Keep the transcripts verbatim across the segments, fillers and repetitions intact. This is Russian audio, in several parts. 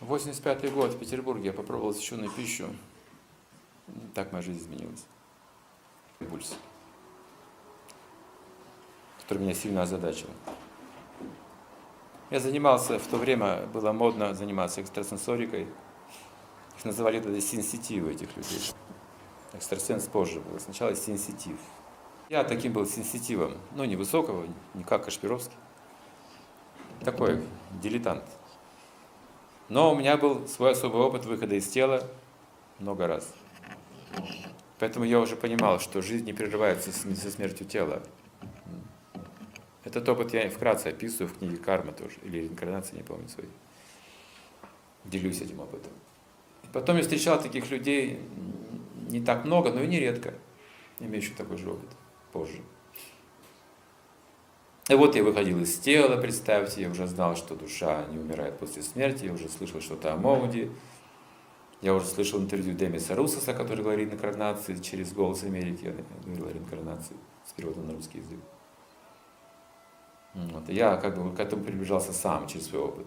восемьдесят пятый год в Петербурге я попробовал сеченую пищу. Так моя жизнь изменилась. Конвульс, который меня сильно озадачил. Я занимался, в то время было модно заниматься экстрасенсорикой. Их называли тогда сенситивы, этих людей. Экстрасенс позже был, сначала сенситив. Я таким был сенситивом, ну не высокого, не как Кашпировский. Такой дилетант. Но у меня был свой особый опыт выхода из тела много раз. Поэтому я уже понимал, что жизнь не прерывается со смертью тела. Этот опыт я вкратце описываю в книге «Карма» тоже, или «Реинкарнация», не помню своей. Делюсь этим опытом. Потом я встречал таких людей не так много, но и нередко, имеющих такой же опыт позже. И вот я выходил из тела, представьте, я уже знал, что душа не умирает после смерти, я уже слышал что-то о Моуди, я уже слышал интервью Демиса Руссоса, который говорит о реинкарнации, через «Голос Америки» я говорил о реинкарнации с переводом на русский язык. Вот. Я как бы к этому приближался сам через свой опыт.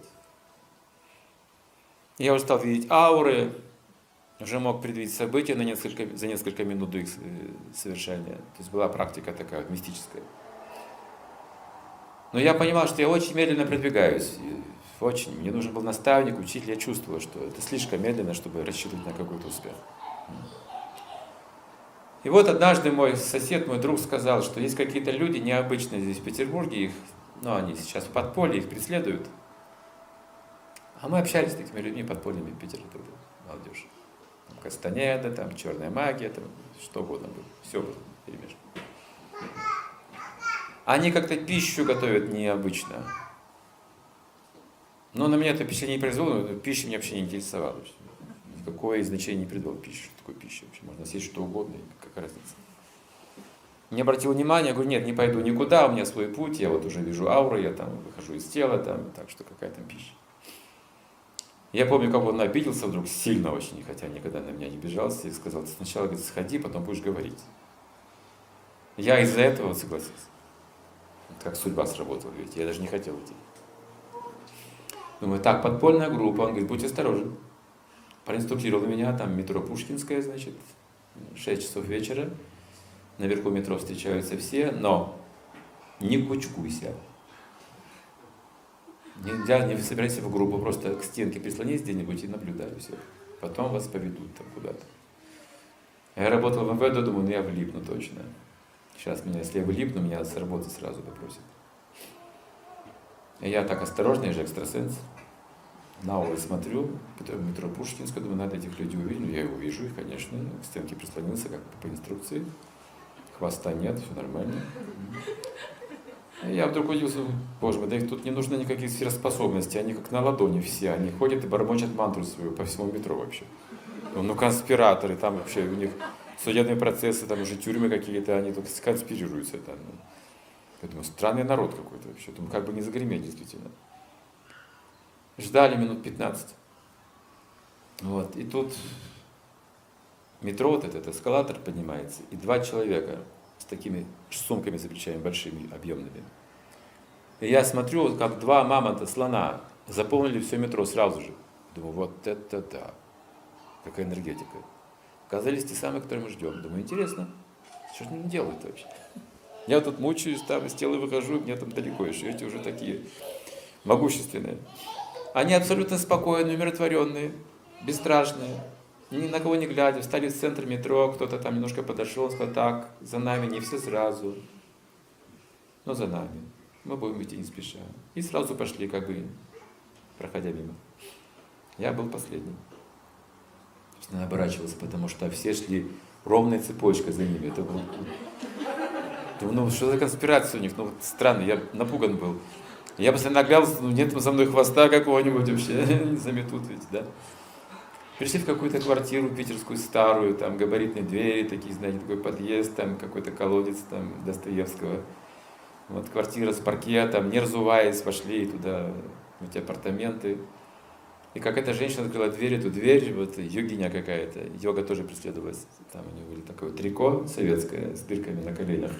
Я уже стал видеть ауры, уже мог предвидеть события на несколько, за несколько минут до их совершения. То есть была практика такая мистическая. Но я понимал, что я очень медленно продвигаюсь. Очень. Мне нужен был наставник, учитель. Я чувствовал, что это слишком медленно, чтобы рассчитывать на какой-то успех. И вот однажды мой сосед, мой друг сказал, что есть какие-то люди необычные здесь, в Петербурге. Их, ну, они сейчас в подполье, их преследуют. А мы общались с такими людьми подпольными в Питере тогда, молодежь. Там Кастанеда, там черная магия, там что угодно было. Все было перемешано. Они как-то пищу готовят необычно. Но на меня это впечатление не произвело, но пища меня вообще не интересовала. Какое значение не придавал пищу, такой пищи вообще. Можно съесть что угодно, какая разница. Не обратил внимания, я говорю, нет, не пойду никуда, у меня свой путь, я вот уже вижу ауру, я там выхожу из тела, там, так что какая там пища. Я помню, как он обиделся вдруг сильно очень, хотя никогда на меня не обижался, и сказал, ты сначала, говорит, сходи, потом будешь говорить. Я из-за этого согласился. Вот как судьба сработала, видите, я даже не хотел идти. Думаю, так, подпольная группа, он говорит, будь осторожен. Проинструктировал меня, там метро Пушкинская, значит, шесть часов вечера, наверху метро встречаются все, но не кучкуйся. Нельзя, не собирайся в группу, просто к стенке прислонись где-нибудь и наблюдай все. Потом вас поведут там куда-то. Я работал в МВД, думаю, ну я влипну точно. Сейчас меня, если я влипну, меня с работы сразу попросят. Я так осторожный, я же экстрасенс. На улицу смотрю, потом метро Пушкинская, думаю, надо этих людей увидеть. Я его вижу, и, конечно, к стенке прислонился, как по инструкции. Хвоста нет, все нормально. И я вдруг удивился, боже мой, да их тут не нужно никаких сверхспособностей, они как на ладони все, они ходят и бормочат мантру свою по всему метро вообще. Ну, конспираторы, там вообще у них судебные процессы, там уже тюрьмы какие-то, они только конспирируются там. Я думаю, странный народ какой-то вообще, думаю, как бы не загреметь действительно. Ждали минут пятнадцать. Вот. И тут метро, вот этот эскалатор поднимается, и два человека с такими сумками за плечами большими, объемными. И я смотрю, как два мамонта слона заполнили все метро сразу же. Думаю, вот это да. Какая энергетика. Оказались те самые, которые мы ждем. Думаю, интересно, что же они делают вообще? Я тут мучаюсь, там из тела выхожу, мне там далеко еще. Эти уже такие могущественные. Они абсолютно спокойные, умиротворенные, бесстрашные, ни на кого не глядя, встали в центр метро, кто-то там немножко подошел, сказал, так, за нами, не все сразу, но за нами, мы будем идти не спеша. И сразу пошли, как бы, проходя мимо. Я был последним. Я оборачивался, потому что все шли ровной цепочкой за ними. Это было... Думаю, ну что за конспирация у них, ну странно, я напуган был. Я постоянно оглядывался, ну нет за мной хвоста какого-нибудь вообще, не заметут ведь, да. Пришли в какую-то квартиру питерскую старую, там габаритные двери, такие, знаете, такой подъезд, там какой-то колодец там Достоевского. Вот квартира с паркетом, не разуваясь, пошли туда, эти апартаменты. И как эта женщина открыла дверь, эту дверь, вот йогиня какая-то, йога тоже преследовалась. Там у нее было такое трико советское с дырками на коленях.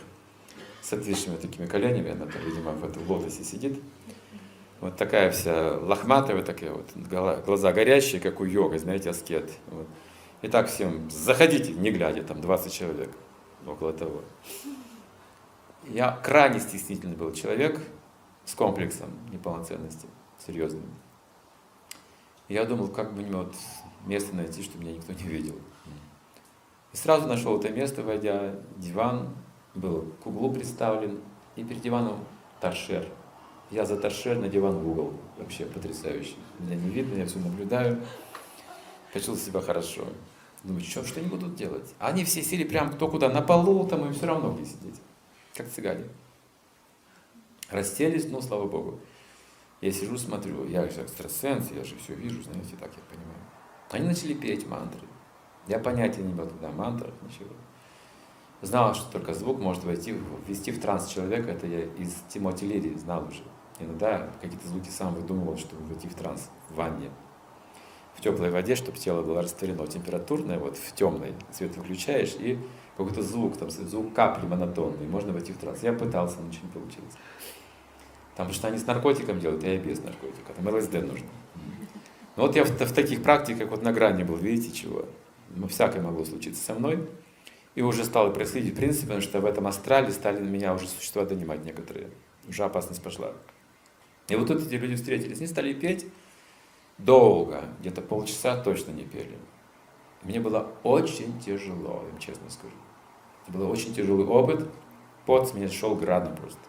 С отвисшими такими коленями, она там, видимо, в этом лотосе сидит. Вот такая вся лохматая, вот такие вот глаза горящие, как у йога, знаете, аскет. Вот. И так всем, заходите, не глядя, там двадцать человек около того. Я крайне стеснительный был человек с комплексом неполноценности, серьезным. Я думал, как бы мне вот место найти, чтобы меня никто не видел. И сразу нашел это место, войдя, диван был к углу приставлен, и перед диваном торшер. Я за торшер на диван в угол. Вообще потрясающе. Меня не видно, я все наблюдаю. Почувствовал себя хорошо. Думаю, что, что они будут делать? А они все сели прям кто куда, на полу, там им все равно где сидеть. Как цыгане. Расселись, ну, слава богу. Я сижу, смотрю, я же экстрасенс, я же все вижу, знаете, так я понимаю. Они начали петь мантры. Я понятия не имел тогда мантрах, ничего. Знал, что только звук может войти, ввести в транс человека, это я из Тимоти Лири знал уже. Иногда какие-то звуки сам выдумывал, чтобы войти в транс в ванне. В теплой воде, чтобы тело было растворено температурное, вот в темной, свет выключаешь, и какой-то звук, там звук капли монотонный, можно войти в транс. Я пытался, но ничего не получилось. Там, потому что они с наркотиком делают, а я без наркотика, там ЛСД нужно. Но вот я в, в таких практиках вот на грани был, видите, чего. Ну, всякое могло случиться со мной. И уже стало происходить, в принципе, потому что в этом астрале стали на меня уже существа донимать некоторые. Уже опасность пошла. И вот тут эти люди встретились, они стали петь долго, где-то полчаса точно не пели. Мне было очень тяжело, им честно скажу. Это был очень тяжелый опыт, пот с меня шел градом просто.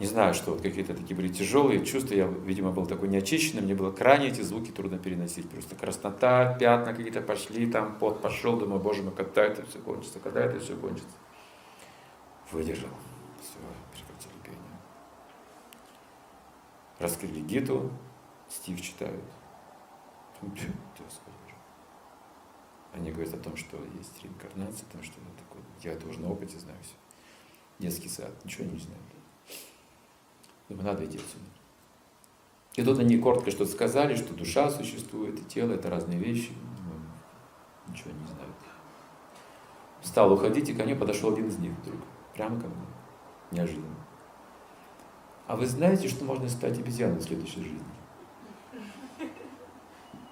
Не знаю, что вот какие-то такие были тяжелые чувства, я, видимо, был такой неочищенный, мне было крайне эти звуки трудно переносить, просто краснота, пятна какие-то пошли, там пот пошел, думаю, боже мой, когда это все кончится, когда это все кончится. Выдержал, все, прекратили пение. Раскрыли гиту, стих читают. Они говорят о том, что есть реинкарнация, о том, что это такое, я это уже на опыте знаю все. Детский сад, ничего не знаю. Думаю, надо идти отсюда. И тут они коротко что-то сказали, что душа существует, и тело, это разные вещи. Думаю, ничего не знают. Стал уходить, и ко мне подошел один из них вдруг. Прямо ко мне. Неожиданно. А вы знаете, что можно стать обезьяной в следующей жизни?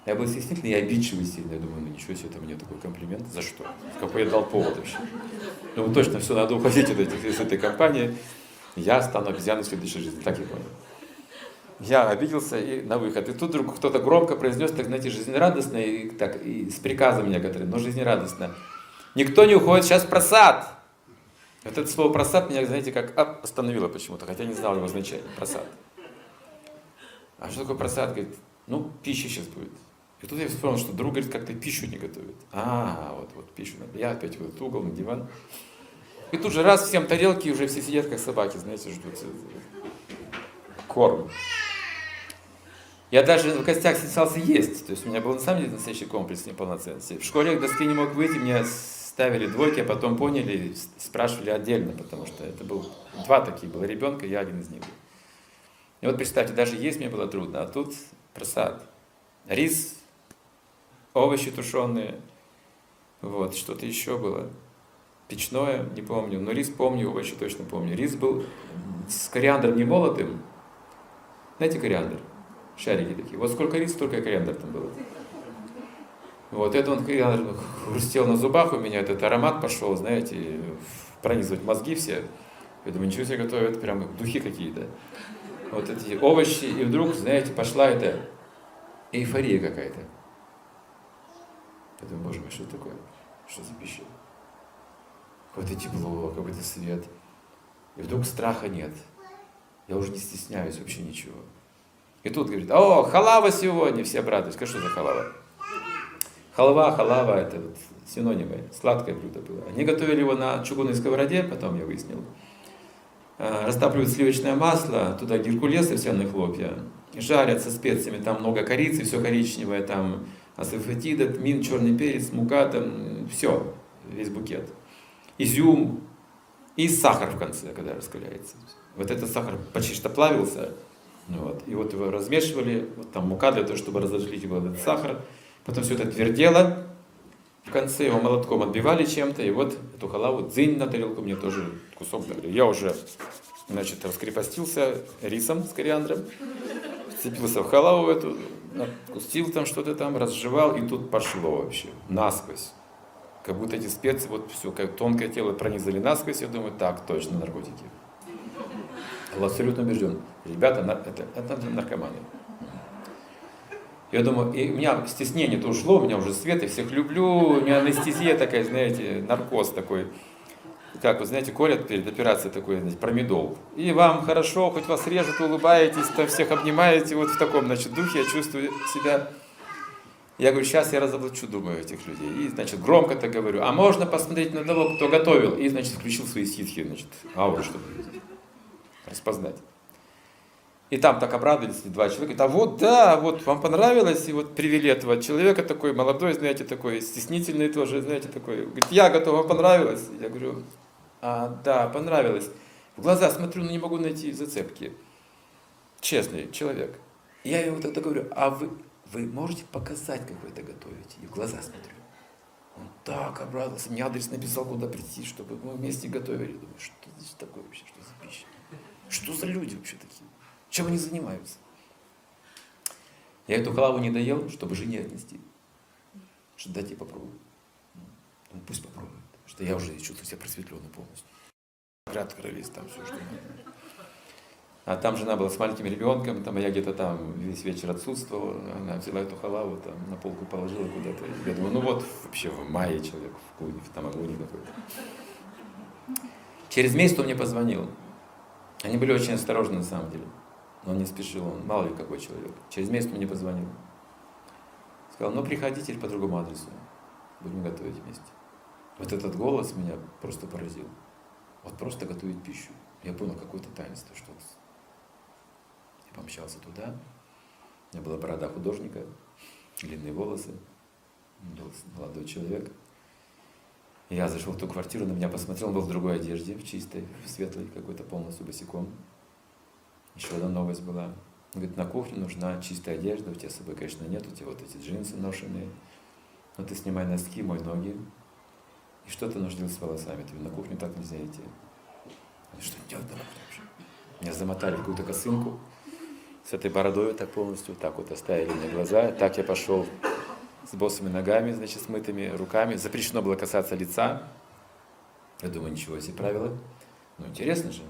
Я был стеснительный и обидчивый сильно. Я думаю, ну ничего себе, это мне такой комплимент. За что? Какой я дал повод вообще? Ну точно, все, надо уходить от этих, из этой компании. Я стану обезьяной в следующей жизни, так я понял. Я обиделся и на выход. И тут вдруг кто-то громко произнес, так, знаете, жизнерадостно, и, так, и с приказом некоторым, но жизнерадостно. Никто не уходит, сейчас просад! Вот это слово просад меня, знаете, как оп, остановило почему-то, хотя не знал его значения, просад. А что такое просад? Говорит, ну, пища сейчас будет. И тут я вспомнил, что друг, говорит, как-то пищу не готовит. А, вот, вот, пищу надо. Я опять в этот угол, на диван. И тут же раз, всем тарелки, и уже все сидят, как собаки, знаете, ждут корм. Я даже в костях стеснялся есть, то есть у меня был на самом деле настоящий комплекс неполноценности. В школе я к доске не мог выйти, мне ставили двойки, а потом поняли, спрашивали отдельно, потому что это был два таких было ребенка, я один из них был. И вот представьте, даже есть мне было трудно, а тут просад. Рис, овощи тушеные, вот, что-то еще было. Печное, не помню, но рис помню, овощи точно помню. Рис был с кориандром не молотым. Знаете кориандр? Шарики такие. Вот сколько риса, столько и кориандр там было. Вот, это он кориандр хрустел на зубах у меня, этот аромат пошел, знаете, пронизывать мозги все. Я думаю, ничего себе готовят, прям духи какие-то. Вот эти овощи, и вдруг, знаете, пошла эта эйфория какая-то. Я думаю, боже мой, что это такое? Что за пища? Какое-то тепло, какой-то свет. И вдруг страха нет. Я уже не стесняюсь вообще ничего. И тут говорит, о, халава сегодня, все обрадуются. Скажи, что за халава? Халва, халава, это вот синонимы, сладкое блюдо было. Они готовили его на чугунной сковороде, потом я выяснил. Растапливают сливочное масло, туда геркулес и овсяные хлопья. Жарят со специями, там много корицы, все коричневое, там асафетида, тмин, черный перец, мука, там все, весь букет. Изюм и сахар в конце, когда раскаляется. Вот этот сахар почти что плавился, вот, и вот его размешивали, вот там мука для того, чтобы разожгли вот этот сахар. Потом все это твердело, в конце его молотком отбивали чем-то, и вот эту халаву дзынь на тарелку мне тоже кусок дали. Я уже Значит, раскрепостился рисом с кориандром, вцепился в халаву эту, откусил там что-то там, разжевал, и тут пошло вообще насквозь. Как будто эти специи, вот все, как тонкое тело пронизали насквозь, я думаю, так, точно, наркотики. Я абсолютно убежден, ребята, это, это наркомания. Я думаю, и у меня стеснение-то ушло, у меня уже свет, я всех люблю, у меня анестезия такая, знаете, наркоз такой. Как вы знаете, колят перед операцией такой, знаете, промедол. И вам хорошо, хоть вас режут, улыбаетесь, там всех обнимаете. Вот в таком, значит, духе я чувствую себя. Я говорю, сейчас я разоблачу, думаю, этих людей. И, значит, громко так говорю. А можно посмотреть на того, кто готовил? И, значит, включил свои ситхи, значит, ауру, чтобы распознать. И там так обрадовались два человека. Говорят, а вот, да, вот, вам понравилось? И вот привели этого человека, такой молодой, знаете, такой стеснительный тоже, знаете, такой. Говорит, я готов, вам понравилось? Я говорю... А, да, понравилось. В глаза смотрю, но не могу найти зацепки. Честный человек. Я ему тогда говорю, а вы, вы можете показать, как вы это готовите? И в глаза смотрю. Он так обрадовался, мне адрес написал, куда прийти, чтобы мы вместе готовили. Думаю, что здесь такое вообще, что за пища? Что за люди вообще такие? Чем они занимаются? Я эту халаву не доел, чтобы жене отнести. Что дать ей попробовать. Ну, пусть попробует. Что я уже чувствую себя просветленным полностью. Открылись там все, что надо. А там жена была с маленьким ребенком, там, а я где-то там весь вечер отсутствовал. Она взяла эту халаву, там, на полку положила куда-то. Я думаю, ну вот, вообще в мае человек, в куне, в тамагуне какой-то. Через месяц он мне позвонил. Они были очень осторожны на самом деле. Но он не спешил, он мало ли какой человек. Через месяц он мне позвонил. Сказал, ну приходите по другому адресу. Будем готовить вместе. Вот этот голос меня просто поразил. Вот просто готовить пищу. Я понял какое-то таинство, что-то. Я помчался туда. У меня была борода художника, длинные волосы. Был молодой человек. Я зашел в ту квартиру, на меня посмотрел, он был в другой одежде, в чистой, в светлой, какой-то полностью босиком. Еще одна новость была. Он говорит, на кухне нужна чистая одежда, у тебя с собой, конечно, нет, у тебя вот эти джинсы ношеные. Но ты снимай носки, мой ноги. И что-то нужно делать с волосами. Ты на кухню так нельзя идти. Что делать на кухне вообще? Меня замотали в какую-то косынку. С этой бородой так полностью, так вот оставили мне глаза. Так я пошел с босыми ногами, значит, с мытыми руками. Запрещено было касаться лица. Я думаю, ничего себе правила. Ну, интересно же.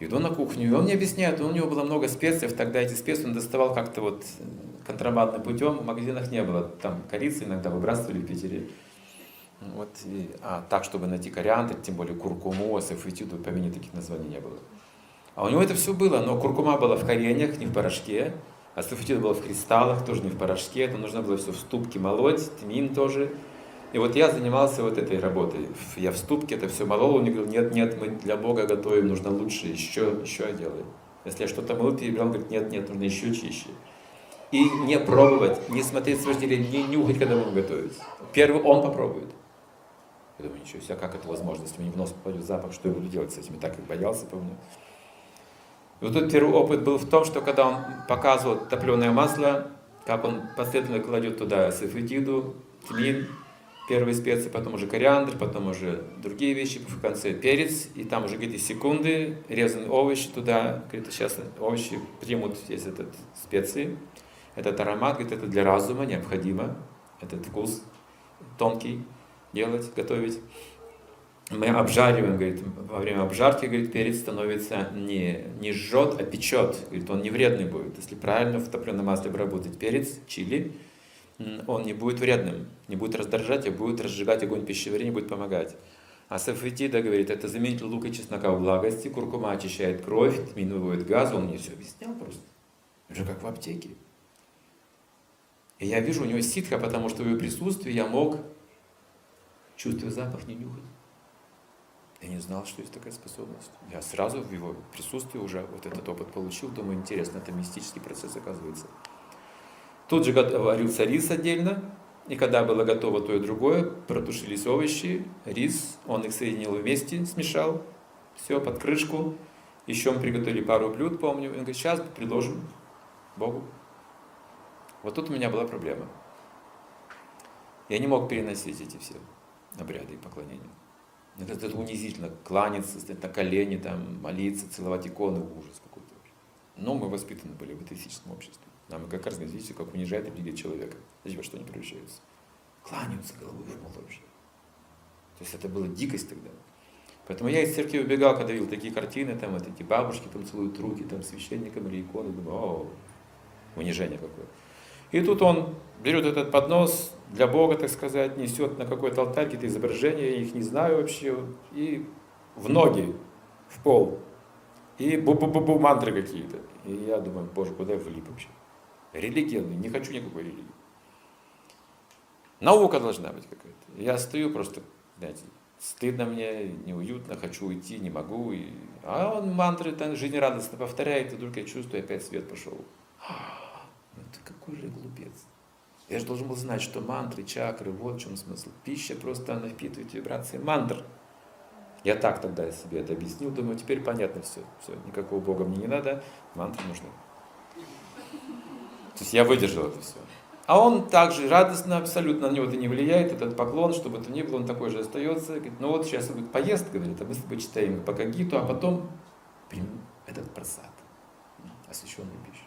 Иду на кухню, и он мне объясняет, у него было много специй, тогда эти специи он доставал как-то вот контрабандным путем, в магазинах не было. Там корицы иногда выбрасывали в Питере. Вот, и, а так, чтобы найти кориандр, тем более куркуму, сафетиду, по имени таких названий не было. А у него это все было, но куркума была в коренях, не в порошке, а сафетида была в кристаллах, тоже не в порошке, это нужно было все в ступке молоть, тмин тоже. И вот я занимался вот этой работой, я в ступке это все молол, он мне говорил, нет, нет, мы для Бога готовим, нужно лучше, еще, еще делай. Если я что-то мыл, перебрал, он говорит, нет, нет, нужно еще чище. И не пробовать, не смотреть с вожделением, не нюхать, когда будем готовить. Первый он попробует. Я думаю, ничего себе, как это возможно, если мне в нос попадет запах, что я буду делать с этим? Я так и боялся, помню. И вот тут первый опыт был в том, что когда он показывал топленое масло, как он последовательно кладет туда сафетиду, тмин, первые специи, потом уже кориандр, потом уже другие вещи, в конце перец, и там уже где-то секунды резанные овощи туда, говорит, сейчас овощи примут здесь этот специи, этот аромат, говорит, это для разума необходимо, этот вкус тонкий. Делать, готовить. Мы обжариваем, говорит, во время обжарки, говорит, перец становится не, не жжет, а печет. Говорит, он не вредный будет. Если правильно в топленом масле обработать перец, чили, он не будет вредным, не будет раздражать, а будет разжигать огонь пищеварения, будет помогать. А сафетида, говорит, это заменитель лука и чеснока в влагости, куркума очищает кровь, тмин выводит газ, он мне все объяснял просто. Уже как в аптеке. И я вижу у него ситха, потому что в ее присутствии я мог... Чувствую запах, не нюхать. Я не знал, что есть такая способность. Я сразу в его присутствии уже вот этот опыт получил. Думаю, интересно, это мистический процесс оказывается. Тут же варился рис отдельно. И когда было готово то и другое, протушились овощи, рис. Он их соединил вместе, смешал. Все, под крышку. Еще мы приготовили пару блюд, помню. Он говорит, сейчас предложим Богу. Вот тут у меня была проблема. Я не мог переносить эти все обряды и поклонения. Это, это унизительно, кланяться, стоять на колени, там, молиться, целовать иконы, ужас какой-то. Но мы воспитаны были в атеистическом обществе. Нам как раз видите, как унижает религия человека. Значит, во что они превращаются? Кланяются головой в молодежи. То есть это была дикость тогда. Поэтому я из церкви убегал, когда видел такие картины, там вот эти бабушки там целуют руки, там священникам или иконы, думаю, о, унижение какое. И тут он берет этот поднос для Бога, так сказать, несет на какой-то алтарь какие-то изображения, я их не знаю вообще, и в ноги, в пол, и бу-бу-бу-бу мантры какие-то. И я думаю, боже, куда я влип вообще? Религиозный, не хочу никакой религии. Наука должна быть какая-то. Я стою просто, знаете, стыдно мне, неуютно, хочу уйти, не могу. И... А он мантры там жизнерадостно повторяет, и вдруг я чувствую, опять свет пошел. Ну ты какой же глупец. Я же должен был знать, что мантры, чакры, вот в чем смысл. Пища просто, она впитывает вибрации мантр. Я так тогда себе это объяснил, думаю, теперь понятно все. Все, никакого Бога мне не надо, мантры нужны. То есть я выдержал это все. А он также радостно, абсолютно на него это не влияет, этот поклон, что бы то ни было, он такой же остается. Говорит, ну вот сейчас будет поезд, говорит, а мы с тобой читаем пока гиту, а потом примем этот просад, освященную пищу.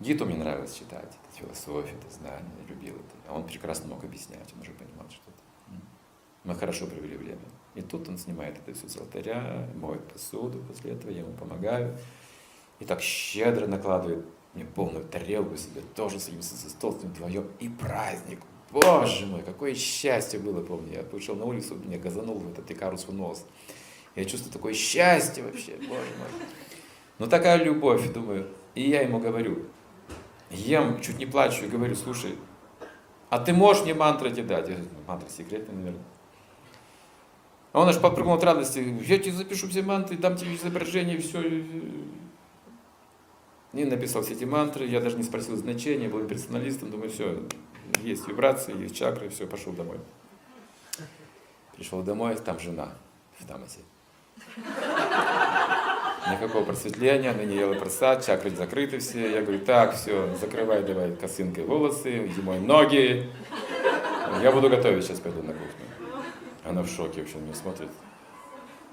Гиту мне нравилось читать, это философия, это знание, я любил это. А он прекрасно мог объяснять, он уже понимал что-то. Мы хорошо провели время. И тут он снимает это все с алтаря, моет посуду, после этого я ему помогаю. И так щедро накладывает мне полную тарелку себе, тоже садимся за стол вдвоем. И праздник! Боже мой, какое счастье было, помню. Я вышел на улицу, меня газанул в этот икарус в нос. Я чувствую такое счастье вообще, боже мой. Ну такая любовь, думаю. И я ему говорю, ем, чуть не плачу, и говорю, слушай, а ты можешь мне мантры тебе дать? Я говорю, мантры секретные, наверное. А он аж подпрыгнул от радости, я тебе запишу все мантры, дам тебе изображение, все... И написал все эти мантры, я даже не спросил значения, был персоналистом, думаю, все, есть вибрации, есть чакры, все, пошел домой. Пришел домой, там жена в тамасе. Никакого просветления, она не ела просад, чакры закрыты все. Я говорю, так, все, закрывай, давай косынкой волосы, зимой ноги. Я буду готовить, сейчас пойду на кухню. Она в шоке, вообще на меня смотрит.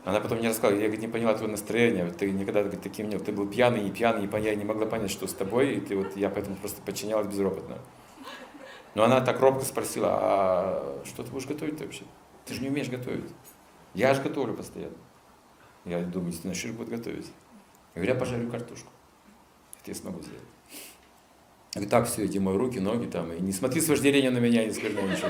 Она потом мне рассказала, я, говорит, не поняла твое настроение, ты никогда, говорит, таким не был, ты был пьяный, не пьяный, я не могла понять, что с тобой, и ты, вот, я поэтому просто подчинялась безропотно. Но она так робко спросила, а что ты будешь готовить-то вообще? Ты же не умеешь готовить. Я же готовлю постоянно. Я думаю, действительно, что же будет готовить? Я говорю, я пожарю картошку. Это я смогу сделать. Я говорю, так, все, иди мою руки, ноги там, и не смотри с вожделением на меня, и не скажи ничего.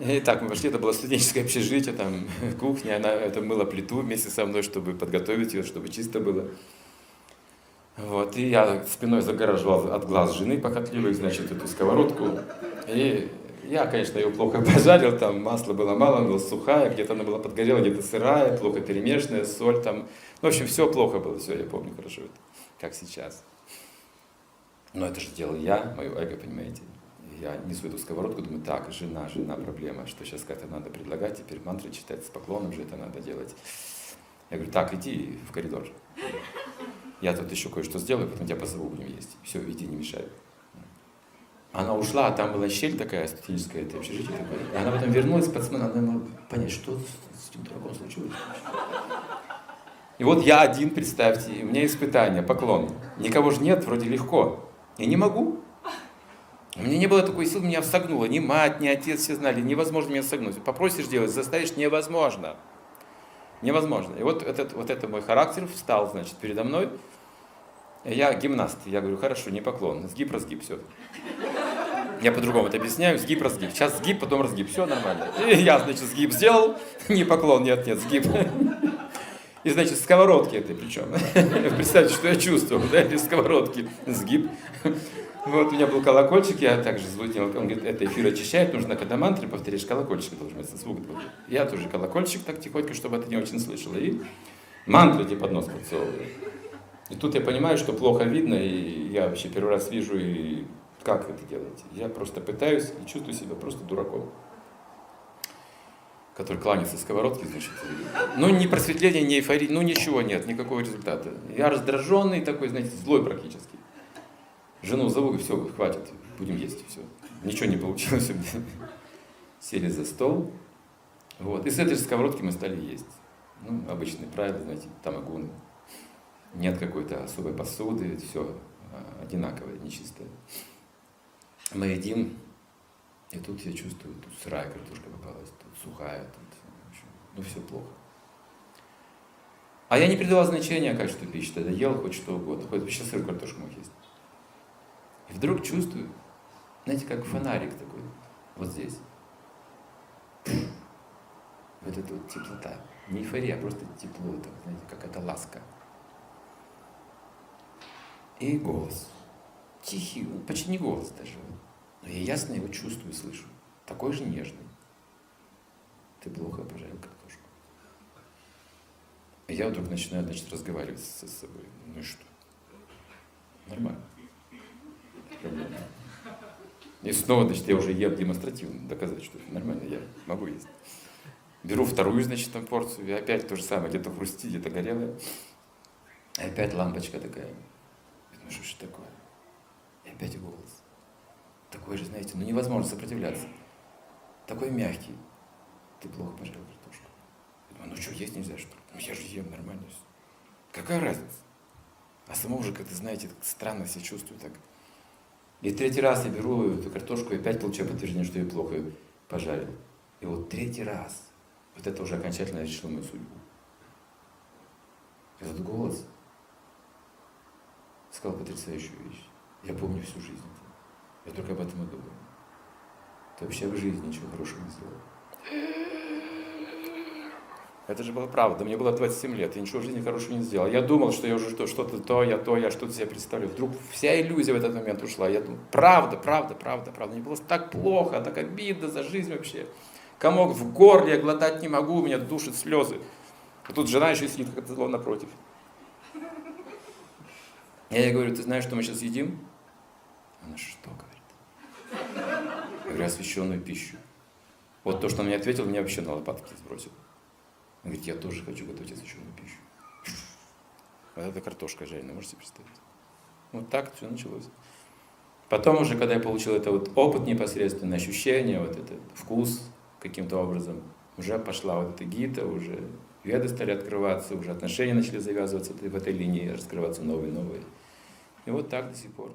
И так мы пошли, это было студенческое общежитие, там кухня, она это мыла плиту вместе со мной, чтобы подготовить ее, чтобы чисто было. Вот, и я спиной загораживал от глаз жены покатливых, значит, эту сковородку. И я, конечно, ее плохо пожарил, там масла было мало, она была сухая, где-то она была подгорела, где-то сырая, плохо перемешанная, соль там. Ну, в общем, все плохо было, все, я помню хорошо, это, как сейчас. Но это же делал я, мое эго, понимаете. Я несу эту сковородку, думаю, так, жена, жена, проблема, что сейчас как-то надо предлагать, теперь мантры читать с поклоном же это надо делать. Я говорю, так, иди в коридор. Я тут еще кое-что сделаю, потом тебя позову, будем есть. Все, иди, не мешай. Она ушла, а там была щель такая, студенческая, это общежитие такое. И она потом вернулась, подсмотрела, она не могла понять, что с этим дураком случилось. И вот я один, представьте, у меня испытание, поклон. Никого же нет, вроде легко. И не могу. У меня не было такой силы, меня согнуло. Ни мать, ни отец, все знали, невозможно меня согнуть. Попросишь делать, заставишь, невозможно. Невозможно. И вот этот, вот это мой характер встал, значит, передо мной. Я гимнаст. Я говорю, хорошо, не поклон. Сгиб, разгиб, все. Я по-другому это объясняю. Сгиб, разгиб. Сейчас сгиб, потом разгиб. Все нормально. И я, значит, сгиб сделал. Не поклон, нет, нет, сгиб. И, значит, сковородки этой причем. Представьте, что я чувствовал, да, эти сковородки. Сгиб. Вот у меня был колокольчик, я также звонил, он говорит, это эфир очищает, нужно, когда мантры повторишь, колокольчик должен быть, звук должен быть. Я тоже колокольчик так тихонько, чтобы это не очень слышало, и мантры эти под нос подсовываю. И тут я понимаю, что плохо видно, и я вообще первый раз вижу, и как это делать. Я просто пытаюсь и чувствую себя просто дураком, который кланяется сковородки, значит. Ну, ни просветления, ни эйфории, ну, ничего нет, никакого результата. Я раздраженный такой, знаете, злой практически. Жену зову, и все, хватит, будем есть, все. Ничего не получилось у меня. Сели за стол, Вот. И с этой же сковородки мы стали есть. Ну, обычные правила, знаете, тамагуны. Нет какой-то особой посуды, все одинаковое, нечистое. Мы едим, и тут я чувствую, тут сырая картошка попалась, тут сухая, тут, в общем, ну все плохо. А я не придавал значения качеству пищи, тогда ел хоть что угодно, хоть вообще сырую картошку мог есть. И вдруг чувствую, знаете, как фонарик такой, вот здесь. Вот эта вот теплота, не эйфория, а просто тепло, там, знаете, какая-то ласка. И голос. Тихий, почти не голос даже. Но я ясно его чувствую и слышу. Такой же нежный. Ты плохо пожарил картошку. И я вдруг начинаю, значит, разговаривать с собой. Ну и что? Нормально. Проблема. И снова, значит, я уже ем демонстративно, доказать, что это нормально, я могу есть. Беру вторую, значит, там порцию, и опять то же самое, где-то хрустит, где-то горелое. И опять лампочка такая. Ну что ж такое? И опять голос. Такой же, знаете, ну невозможно сопротивляться. Такой мягкий. Ты плохо пожарил картошку. Я думаю, ну что, есть нельзя, что ли? Ну я же ем нормально. Какая разница? А само уже, как-то, знаете, странно себя чувствую так. И третий раз я беру эту картошку и опять получаю подтверждение, что я плохо ее пожарил. И вот третий раз. Вот это уже окончательно решило мою судьбу. Этот голос сказал потрясающую вещь. Я помню всю жизнь. Я только об этом и думаю. Ты вообще в жизни ничего хорошего не сделал. Это же была правда. Мне было двадцать семь лет. Я ничего в жизни хорошего не сделал. Я думал, что я уже что, что-то то, я то, я что-то себе представлю. Вдруг вся иллюзия в этот момент ушла. Я думал, правда, правда, правда, правда. Мне было так плохо, так обидно за жизнь вообще. Комок в горле, я глотать не могу, у меня душат слезы. А тут жена еще сидит, как-то зло напротив. Я ей говорю, ты знаешь, что мы сейчас едим? Она что, говорит? Я говорю, освященную пищу. Вот то, что она мне ответила, меня вообще на лопатки сбросил. Она говорит, я тоже хочу готовить освященную пищу. Вот это картошка жареная, можете представить? Вот так все началось. Потом уже, когда я получил это вот опыт непосредственно, ощущение, вот этот вкус каким-то образом, уже пошла вот эта гита, уже веды стали открываться, уже отношения начали завязываться в этой линии, раскрываться новые-новые. И вот так до сих пор.